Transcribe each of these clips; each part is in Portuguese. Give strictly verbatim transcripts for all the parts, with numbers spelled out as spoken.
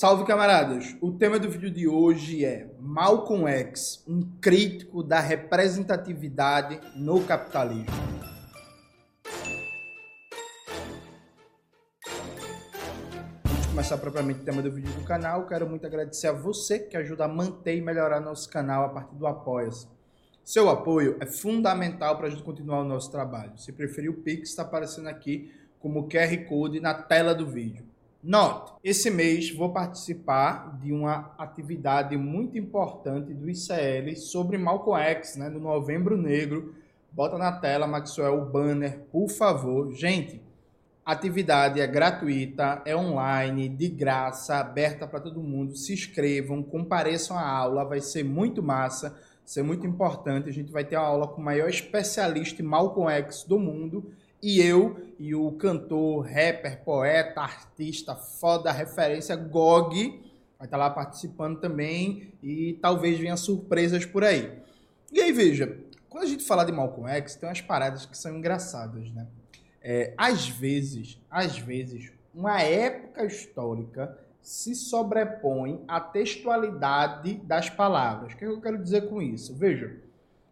Salve, camaradas! O tema do vídeo de hoje é Malcolm X, um crítico da representatividade no capitalismo. Antes de começar propriamente o tema do vídeo do canal, quero muito agradecer a você que ajuda a manter e melhorar nosso canal a partir do Apoia-se. Seu apoio é fundamental para a gente continuar o nosso trabalho. Se preferir, o Pix está aparecendo aqui como Q R Code na tela do vídeo. Note, esse mês vou participar de uma atividade muito importante do I C L sobre Malcolm X, né, no Novembro Negro. Bota na tela, Maxwell, o banner, por favor. Gente, a atividade é gratuita, é online, de graça, aberta para todo mundo. Se inscrevam, compareçam à aula, vai ser muito massa, vai ser muito importante. A gente vai ter uma aula com o maior especialista em Malcolm X do mundo. E eu e o cantor, rapper, poeta, artista, foda, referência, Gog, vai estar lá participando também e talvez venha surpresas por aí. E aí, veja, quando a gente fala de Malcolm X, tem umas paradas que são engraçadas, né? É, às vezes, às vezes, uma época histórica se sobrepõe à textualidade das palavras. O que eu quero dizer com isso? Veja.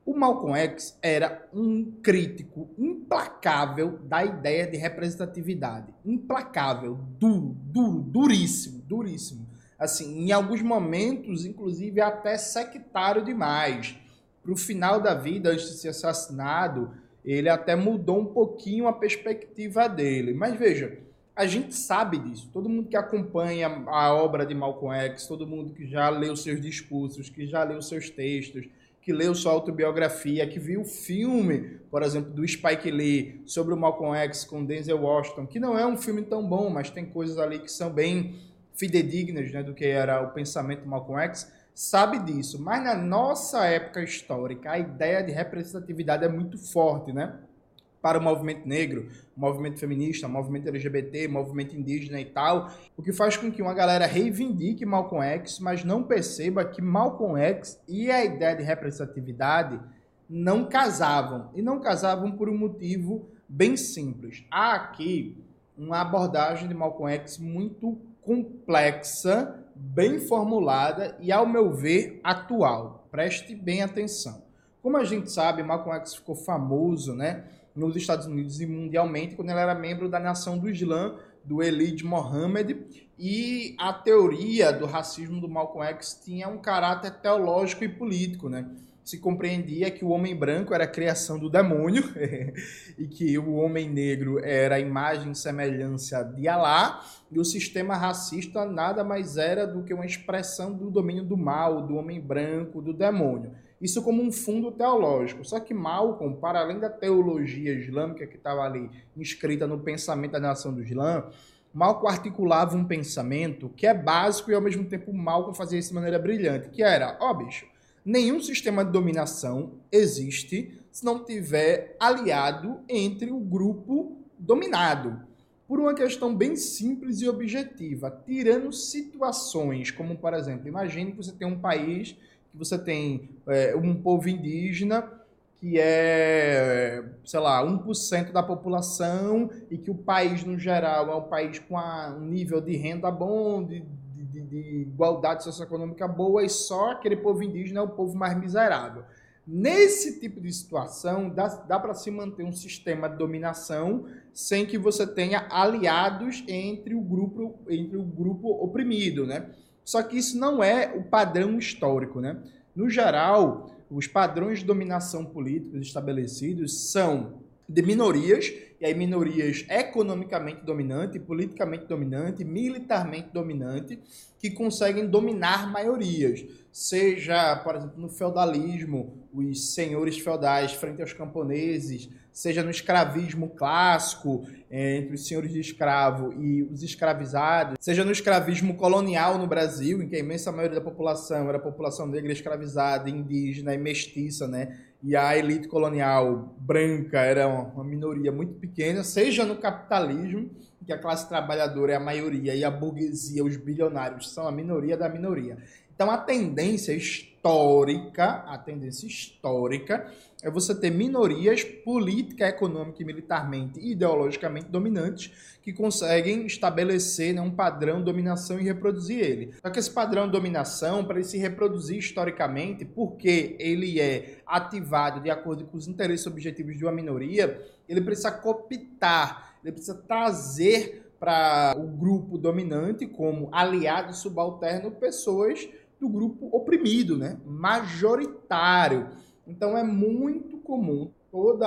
O Malcolm X era um crítico implacável da ideia de representatividade. Implacável, duro, duro, duríssimo, duríssimo. Assim, em alguns momentos, inclusive, até sectário demais. Pro final da vida, antes de ser assassinado, ele até mudou um pouquinho a perspectiva dele. Mas veja, a gente sabe disso. Todo mundo que acompanha a obra de Malcolm X, todo mundo que já leu seus discursos, que já leu seus textos, que leu sua autobiografia, que viu o filme, por exemplo, do Spike Lee sobre o Malcolm X com Denzel Washington, que não é um filme tão bom, mas tem coisas ali que são bem fidedignas, né, do que era o pensamento do Malcolm X, sabe disso. Mas na nossa época histórica, a ideia de representatividade é muito forte, né? Para o movimento negro, movimento feminista, movimento L G B T, movimento indígena e tal, o que faz com que uma galera reivindique Malcolm X, mas não perceba que Malcolm X e a ideia de representatividade não casavam. E não casavam por um motivo bem simples. Há aqui uma abordagem de Malcolm X muito complexa, bem formulada e, ao meu ver, atual. Preste bem atenção. Como a gente sabe, Malcolm X ficou famoso, né, nos Estados Unidos e mundialmente, quando ele era membro da Nação do Islã, do Elid Mohammed, e a teoria do racismo do Malcolm X tinha um caráter teológico e político, né? Se compreendia que o homem branco era a criação do demônio e que o homem negro era a imagem e semelhança de Alá, e o sistema racista nada mais era do que uma expressão do domínio do mal, do homem branco, do demônio. Isso como um fundo teológico. Só que Malcolm, para além da teologia islâmica que estava ali inscrita no pensamento da Nação do Islã, Malcolm articulava um pensamento que é básico e ao mesmo tempo Malcolm fazia isso de maneira brilhante, que era, ó, bicho, nenhum sistema de dominação existe se não tiver aliado entre o grupo dominado. Por uma questão bem simples e objetiva, tirando situações como, por exemplo, imagine que você tem um país que você tem é, um povo indígena que é, sei lá, um por cento da população e que o país, no geral, é um país com a, um nível de renda bom, de, de, de igualdade socioeconômica boa e só aquele povo indígena é o povo mais miserável. Nesse tipo de situação, dá, dá para se manter um sistema de dominação sem que você tenha aliados entre o grupo, entre o grupo oprimido, né? Só que isso não é o padrão histórico, né? No geral, os padrões de dominação política estabelecidos são de minorias, e aí minorias economicamente dominante, politicamente dominante, militarmente dominante, que conseguem dominar maiorias. Seja, por exemplo, no feudalismo, os senhores feudais frente aos camponeses, seja no escravismo clássico, entre os senhores de escravo e os escravizados, seja no escravismo colonial no Brasil, em que a imensa maioria da população era a população negra escravizada, indígena e mestiça, né? E a elite colonial branca era uma minoria muito pequena, seja no capitalismo, em que a classe trabalhadora é a maioria e a burguesia, os bilionários, são a minoria da minoria. Então, a tendência histórica, a tendência histórica é você ter minorias política, econômica e militarmente e ideologicamente dominantes que conseguem estabelecer, né, um padrão de dominação e reproduzir ele. Só que esse padrão de dominação, para ele se reproduzir historicamente, porque ele é ativado de acordo com os interesses e objetivos de uma minoria, ele precisa cooptar, ele precisa trazer para o grupo dominante, como aliado subalterno, pessoas do grupo oprimido, né? Majoritário. Então é muito comum, toda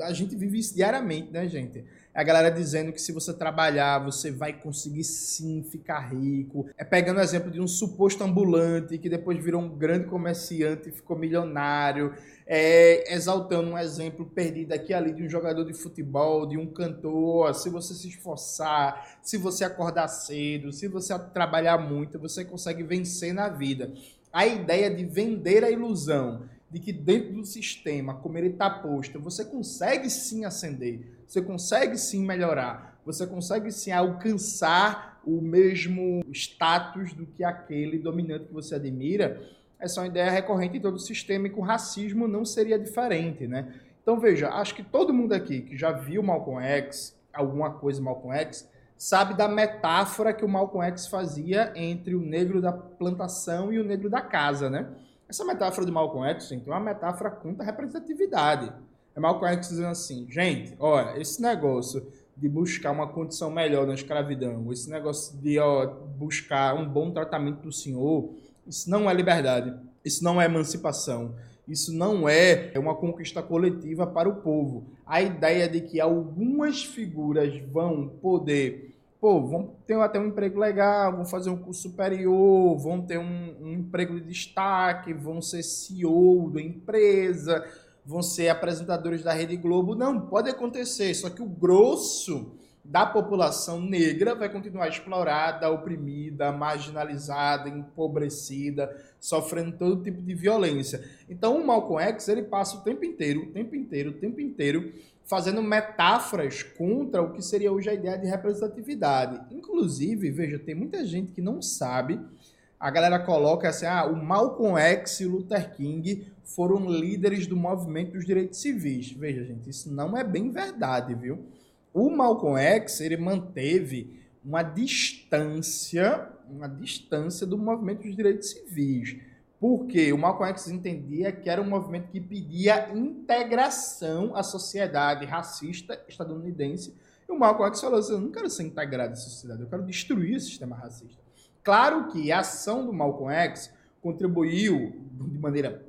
a gente vive isso diariamente, né, gente? A galera dizendo que se você trabalhar, você vai conseguir sim ficar rico. É pegando o exemplo de um suposto ambulante que depois virou um grande comerciante e ficou milionário. É exaltando um exemplo perdido aqui e ali de um jogador de futebol, de um cantor. Se você se esforçar, se você acordar cedo, se você trabalhar muito, você consegue vencer na vida. A ideia de vender a ilusão de que dentro do sistema, como ele está posto, você consegue sim ascender, você consegue sim melhorar, você consegue sim alcançar o mesmo status do que aquele dominante que você admira, essa é uma ideia recorrente em todo o sistema e com o racismo não seria diferente, né? Então veja, acho que todo mundo aqui que já viu Malcolm X, alguma coisa Malcolm X, sabe da metáfora que o Malcolm X fazia entre o negro da plantação e o negro da casa, né? Essa metáfora do Malcolm X, gente, é uma metáfora contra a representatividade. É Malcolm X dizendo assim, gente, olha, esse negócio de buscar uma condição melhor na escravidão, esse negócio de ó, buscar um bom tratamento do senhor, isso não é liberdade, isso não é emancipação, isso não é uma conquista coletiva para o povo. A ideia de que algumas figuras vão poder... Pô, vão ter até um emprego legal, vão fazer um curso superior, vão ter um, um emprego de destaque, vão ser C E O da empresa, vão ser apresentadores da Rede Globo. Não, pode acontecer, só que o grosso da população negra vai continuar explorada, oprimida, marginalizada, empobrecida, sofrendo todo tipo de violência. Então o Malcolm X, ele passa o tempo inteiro, o tempo inteiro, o tempo inteiro, fazendo metáforas contra o que seria hoje a ideia de representatividade. Inclusive, veja, tem muita gente que não sabe, a galera coloca assim, ah, o Malcolm X e o Luther King foram líderes do movimento dos direitos civis. Veja, gente, isso não é bem verdade, viu? O Malcolm X, ele manteve uma distância, uma distância do movimento dos direitos civis, porque o Malcolm X entendia que era um movimento que pedia integração à sociedade racista estadunidense. E o Malcolm X falou assim, eu não quero ser integrado à sociedade, eu quero destruir o sistema racista. Claro que a ação do Malcolm X contribuiu de maneira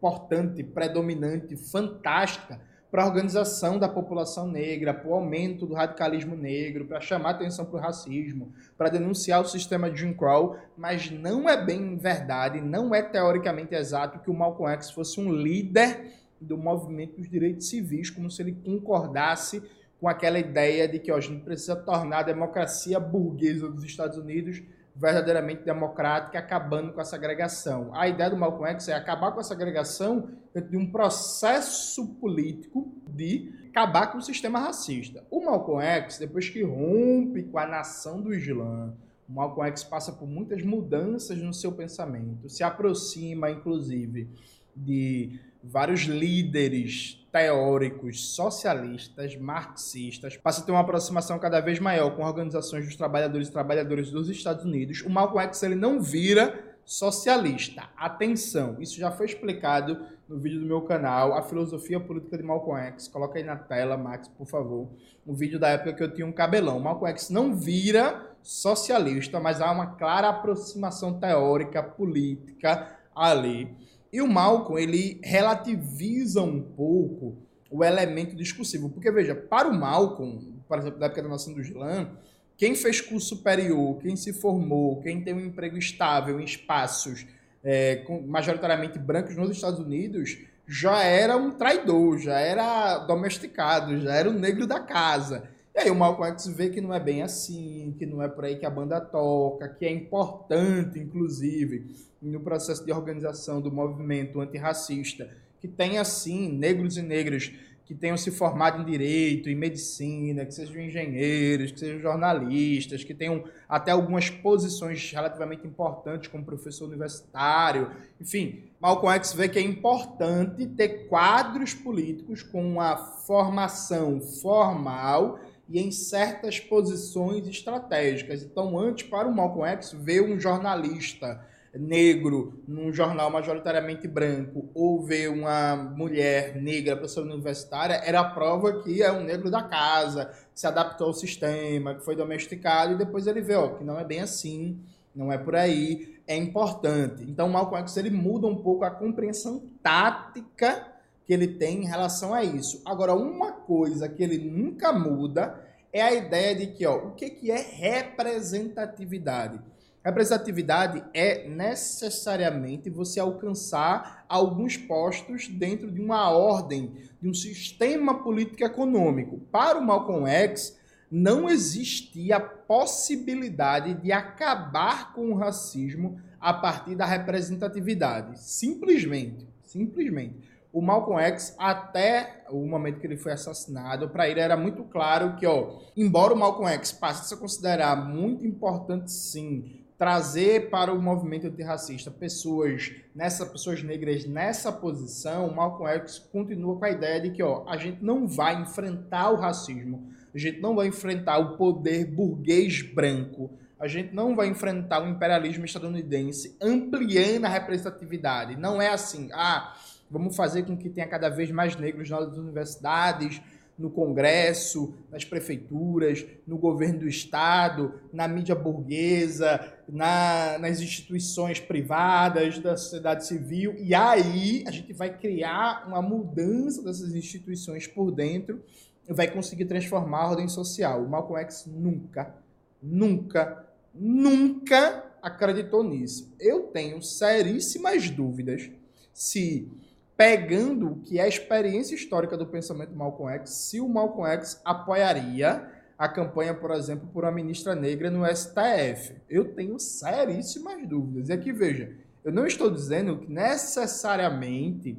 importante, predominante, fantástica para a organização da população negra, para o aumento do radicalismo negro, para chamar atenção para o racismo, para denunciar o sistema de Jim Crow, mas não é bem verdade, não é teoricamente exato que o Malcolm X fosse um líder do movimento dos direitos civis, como se ele concordasse com aquela ideia de que ó, a gente precisa tornar a democracia burguesa dos Estados Unidos verdadeiramente democrática, acabando com a segregação. A ideia do Malcolm X é acabar com a segregação dentro de um processo político de acabar com o sistema racista. O Malcolm X, depois que rompe com a nação do Islã, o Malcolm X passa por muitas mudanças no seu pensamento, se aproxima, inclusive, de vários líderes teóricos, socialistas, marxistas, passa a ter uma aproximação cada vez maior com organizações dos trabalhadores e trabalhadoras dos Estados Unidos. O Malcolm X ele não vira socialista. Atenção, isso já foi explicado no vídeo do meu canal, a filosofia política de Malcolm X. Coloca aí na tela, Max, por favor, um vídeo da época que eu tinha um cabelão. Malcolm X não vira socialista, mas há uma clara aproximação teórica, política ali. E o Malcolm, ele relativiza um pouco o elemento discursivo. Porque, veja, para o Malcolm, por exemplo, da época da nação do Islã, quem fez curso superior, quem se formou, quem tem um emprego estável em espaços é, com, majoritariamente brancos nos Estados Unidos, já era um traidor, já era domesticado, já era o negro da casa. E aí o Malcolm X vê que não é bem assim, que não é por aí que a banda toca, que é importante, inclusive, no processo de organização do movimento antirracista, que tem, assim, negros e negras que tenham se formado em direito, em medicina, que sejam engenheiros, que sejam jornalistas, que tenham até algumas posições relativamente importantes como professor universitário. Enfim, Malcolm X vê que é importante ter quadros políticos com uma formação formal e em certas posições estratégicas. Então, antes, para o Malcolm X, ver um jornalista negro num jornal majoritariamente branco ou ver uma mulher negra professora universitária era a prova que é um negro da casa, que se adaptou ao sistema, que foi domesticado, e depois ele vê ó, que não é bem assim, não é por aí, é importante. Então o Malcolm X ele muda um pouco a compreensão tática que ele tem em relação a isso. Agora, uma coisa que ele nunca muda é a ideia de que ó, o que, que é representatividade? Representatividade é necessariamente você alcançar alguns postos dentro de uma ordem, de um sistema político-econômico. Para o Malcolm X, não existia possibilidade de acabar com o racismo a partir da representatividade. Simplesmente, simplesmente. O Malcolm X, até o momento que ele foi assassinado, para ele era muito claro que, ó, embora o Malcolm X passe a se considerar muito importante, sim, trazer para o movimento antirracista pessoas, nessa, pessoas negras nessa posição, o Malcolm X continua com a ideia de que ó, a gente não vai enfrentar o racismo, a gente não vai enfrentar o poder burguês branco, a gente não vai enfrentar o imperialismo estadunidense ampliando a representatividade. Não é assim, ah, vamos fazer com que tenha cada vez mais negros nas universidades, no Congresso, nas prefeituras, no governo do Estado, na mídia burguesa, na, nas instituições privadas, da sociedade civil. E aí a gente vai criar uma mudança dessas instituições por dentro e vai conseguir transformar a ordem social. O Malcolm X nunca, nunca, nunca acreditou nisso. Eu tenho seríssimas dúvidas se... pegando o que é a experiência histórica do pensamento do Malcolm X, se o Malcolm X apoiaria a campanha, por exemplo, por uma ministra negra no S T F. Eu tenho seríssimas dúvidas. E aqui, veja, eu não estou dizendo que necessariamente,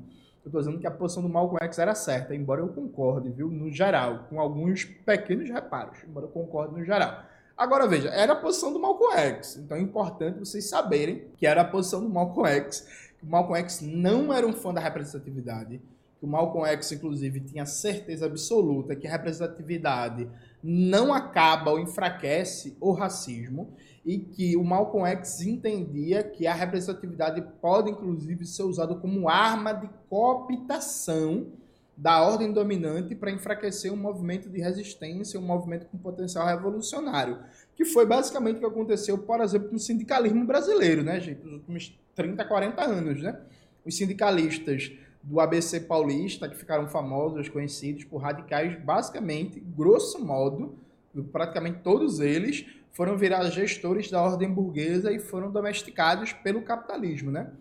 eu estou dizendo que a posição do Malcolm X era certa, embora eu concorde, viu, no geral, com alguns pequenos reparos, embora eu concorde no geral. Agora, veja, era a posição do Malcolm X, então é importante vocês saberem que era a posição do Malcolm X, que o Malcolm X não era um fã da representatividade, que o Malcolm X, inclusive, tinha certeza absoluta que a representatividade não acaba ou enfraquece o racismo e que o Malcolm X entendia que a representatividade pode, inclusive, ser usada como arma de cooptação da ordem dominante para enfraquecer um movimento de resistência, um movimento com potencial revolucionário, que foi basicamente o que aconteceu, por exemplo, no sindicalismo brasileiro, né, gente? Nos últimos trinta, quarenta anos, né? Os sindicalistas do A B C paulista, que ficaram famosos, conhecidos por radicais, basicamente, grosso modo, praticamente todos eles, foram virados gestores da ordem burguesa e foram domesticados pelo capitalismo, né?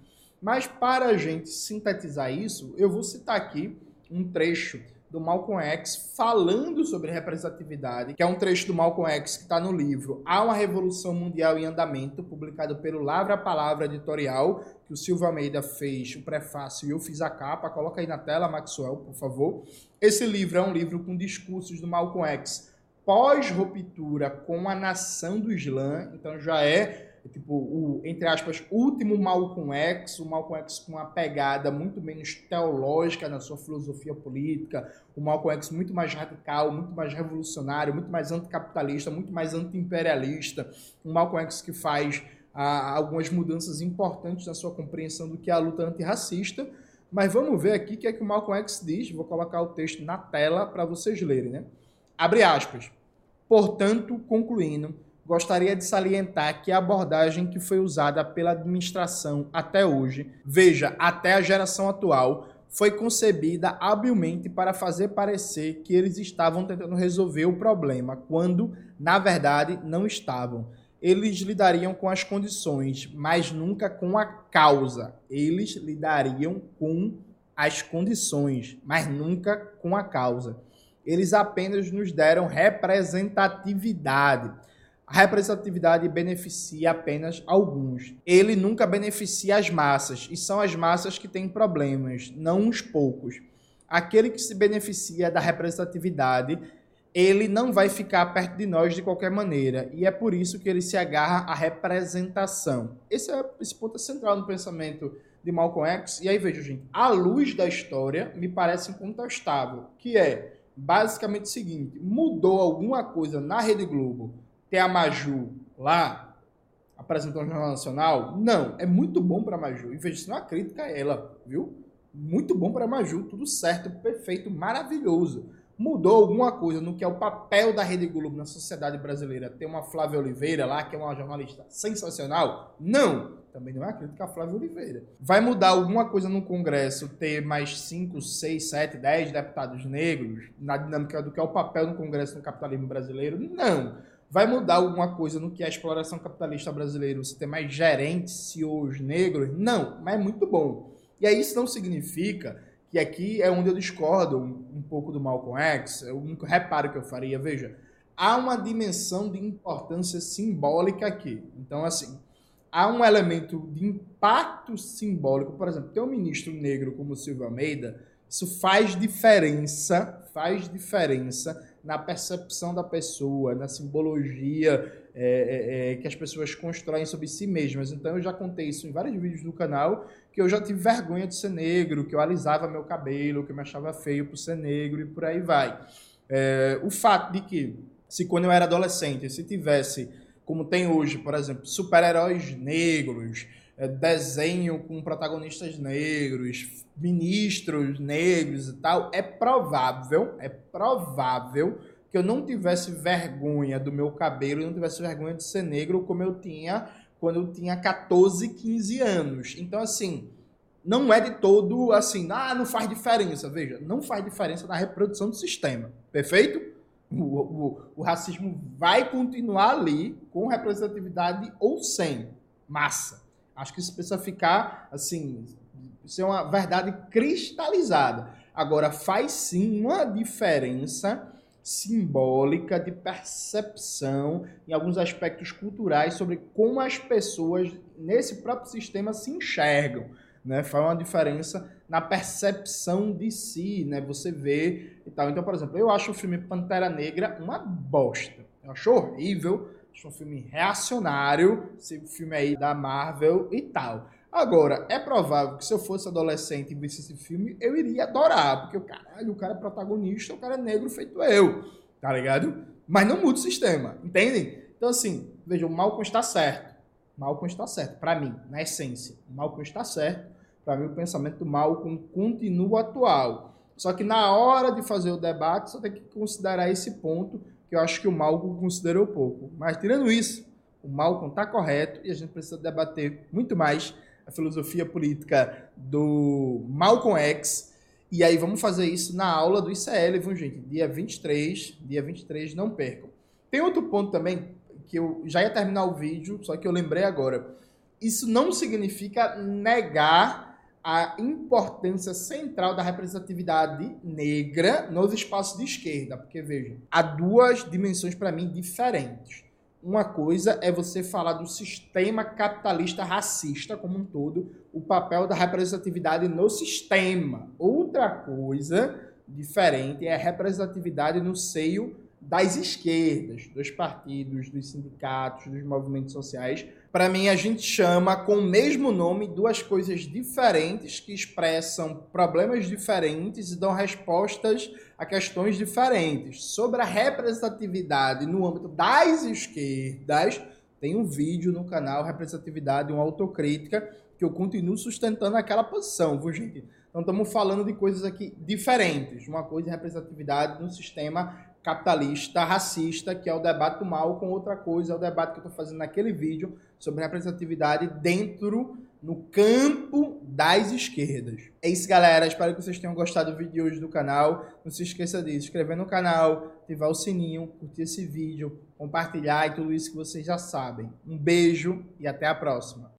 Mas para a gente sintetizar isso, eu vou citar aqui um trecho do Malcolm X falando sobre representatividade, que é um trecho do Malcolm X que está no livro Há uma Revolução Mundial em Andamento, publicado pelo Lavra a Palavra Editorial, que o Silvio Almeida fez o prefácio e eu fiz a capa. Coloca aí na tela, Maxwell, por favor. Esse livro é um livro com discursos do Malcolm X pós-ruptura com a nação do Islã, então já é... tipo, o, entre aspas, último Malcolm X, o Malcolm X com uma pegada muito menos teológica na sua filosofia política, o Malcolm X muito mais radical, muito mais revolucionário, muito mais anticapitalista, muito mais antiimperialista, um Malcolm X que faz ah, algumas mudanças importantes na sua compreensão do que é a luta antirracista. Mas vamos ver aqui o que é que o Malcolm X diz, vou colocar o texto na tela para vocês lerem, né? Abre aspas. Portanto, concluindo, gostaria de salientar que a abordagem que foi usada pela administração até hoje, veja, até a geração atual, foi concebida habilmente para fazer parecer que eles estavam tentando resolver o problema, quando, na verdade, não estavam. Eles lidariam com as condições, mas nunca com a causa. Eles lidariam com as condições, mas nunca com a causa. Eles apenas nos deram representatividade. A representatividade beneficia apenas alguns. Ele nunca beneficia as massas, e são as massas que têm problemas, não uns poucos. aquele que se beneficia da representatividade, ele não vai ficar perto de nós de qualquer maneira. E é por isso que ele se agarra à representação. Esse, é, esse ponto é central no pensamento de Malcolm X. E aí, veja, gente, à luz da história, me parece incontestável, que é basicamente o seguinte: mudou alguma coisa na Rede Globo ter a Maju lá apresentando o Jornal Nacional? Não, é muito bom para a Maju. E veja, isso não é uma crítica a ela, viu? Muito bom para a Maju, tudo certo, perfeito, maravilhoso. Mudou alguma coisa no que é o papel da Rede Globo na sociedade brasileira? Tem uma Flávia Oliveira lá, que é uma jornalista sensacional? Não! Também não é uma crítica a Flávia Oliveira. Vai mudar alguma coisa no Congresso ter mais cinco, seis, sete, dez deputados negros na dinâmica do que é o papel no Congresso no capitalismo brasileiro? Não! Vai mudar alguma coisa no que é a exploração capitalista brasileira? Você ter mais gerentes, C E Os negros? Não, mas é muito bom. E aí isso não significa... E aqui é onde eu discordo um pouco do Malcolm X, é o único reparo que eu faria. Veja, há uma dimensão de importância simbólica aqui. Então, assim, há um elemento de impacto simbólico. Por exemplo, ter um ministro negro como o Silvio Almeida, isso faz diferença, faz diferença na percepção da pessoa, na simbologia é, é, que as pessoas constroem sobre si mesmas. Então, eu já contei isso em vários vídeos do canal, que eu já tive vergonha de ser negro, que eu alisava meu cabelo, que eu me achava feio por ser negro e por aí vai. É, o fato de que, se quando eu era adolescente, se tivesse, como tem hoje, por exemplo, super-heróis negros, é, desenho com protagonistas negros, ministros negros e tal, é provável, é provável que eu não tivesse vergonha do meu cabelo, eu não tivesse vergonha de ser negro como eu tinha... quando eu tinha quatorze, quinze anos. Então, assim, não é de todo assim, ah, não faz diferença. Veja, não faz diferença na reprodução do sistema, perfeito? O, o, o racismo vai continuar ali, com representatividade ou sem. Massa. Acho que isso precisa ficar, assim, isso é uma verdade cristalizada. Agora, faz sim uma diferença... simbólica, de percepção, em alguns aspectos culturais, sobre como as pessoas nesse próprio sistema se enxergam, né? Faz uma diferença na percepção de si, né? Você vê e tal. Então, por exemplo, eu acho o filme Pantera Negra uma bosta. Eu acho horrível, acho um filme reacionário, esse filme aí da Marvel e tal. Agora, é provável que se eu fosse adolescente e visse esse filme, eu iria adorar, porque, caralho, o cara é protagonista, o cara é negro feito eu, tá ligado? Mas não muda o sistema, entendem? Então, assim, veja, o Malcolm está certo. O Malcolm está certo, pra mim, na essência. O Malcolm está certo, pra mim o pensamento do Malcolm continua atual. Só que na hora de fazer o debate, só tem que considerar esse ponto, que eu acho que o Malcolm considerou pouco. Mas, tirando isso, o Malcolm está correto e a gente precisa debater muito mais a filosofia política do Malcolm X. E aí vamos fazer isso na aula do I C L, viu, gente? Dia vinte e três, dia vinte e três, não percam. Tem outro ponto também, que eu já ia terminar o vídeo, só que eu lembrei agora. Isso não significa negar a importância central da representatividade negra nos espaços de esquerda, porque, veja, há duas dimensões, para mim, diferentes. Uma coisa é você falar do sistema capitalista racista como um todo, o papel da representatividade no sistema. Outra coisa diferente é a representatividade no seio das esquerdas, dos partidos, dos sindicatos, dos movimentos sociais. Para mim, a gente chama com o mesmo nome duas coisas diferentes que expressam problemas diferentes e dão respostas a questões diferentes. Sobre a representatividade no âmbito das esquerdas, tem um vídeo no canal Representatividade, uma autocrítica, que eu continuo sustentando aquela posição, viu, gente? Então, estamos falando de coisas aqui diferentes. Uma coisa é representatividade no sistema capitalista, racista, que é o debate do mal, com outra coisa, é o debate que eu estou fazendo naquele vídeo sobre representatividade dentro, no campo das esquerdas. É isso, galera. Espero que vocês tenham gostado do vídeo de hoje do canal. Não se esqueça de se inscrever no canal, ativar o sininho, curtir esse vídeo, compartilhar e tudo isso que vocês já sabem. Um beijo e até a próxima.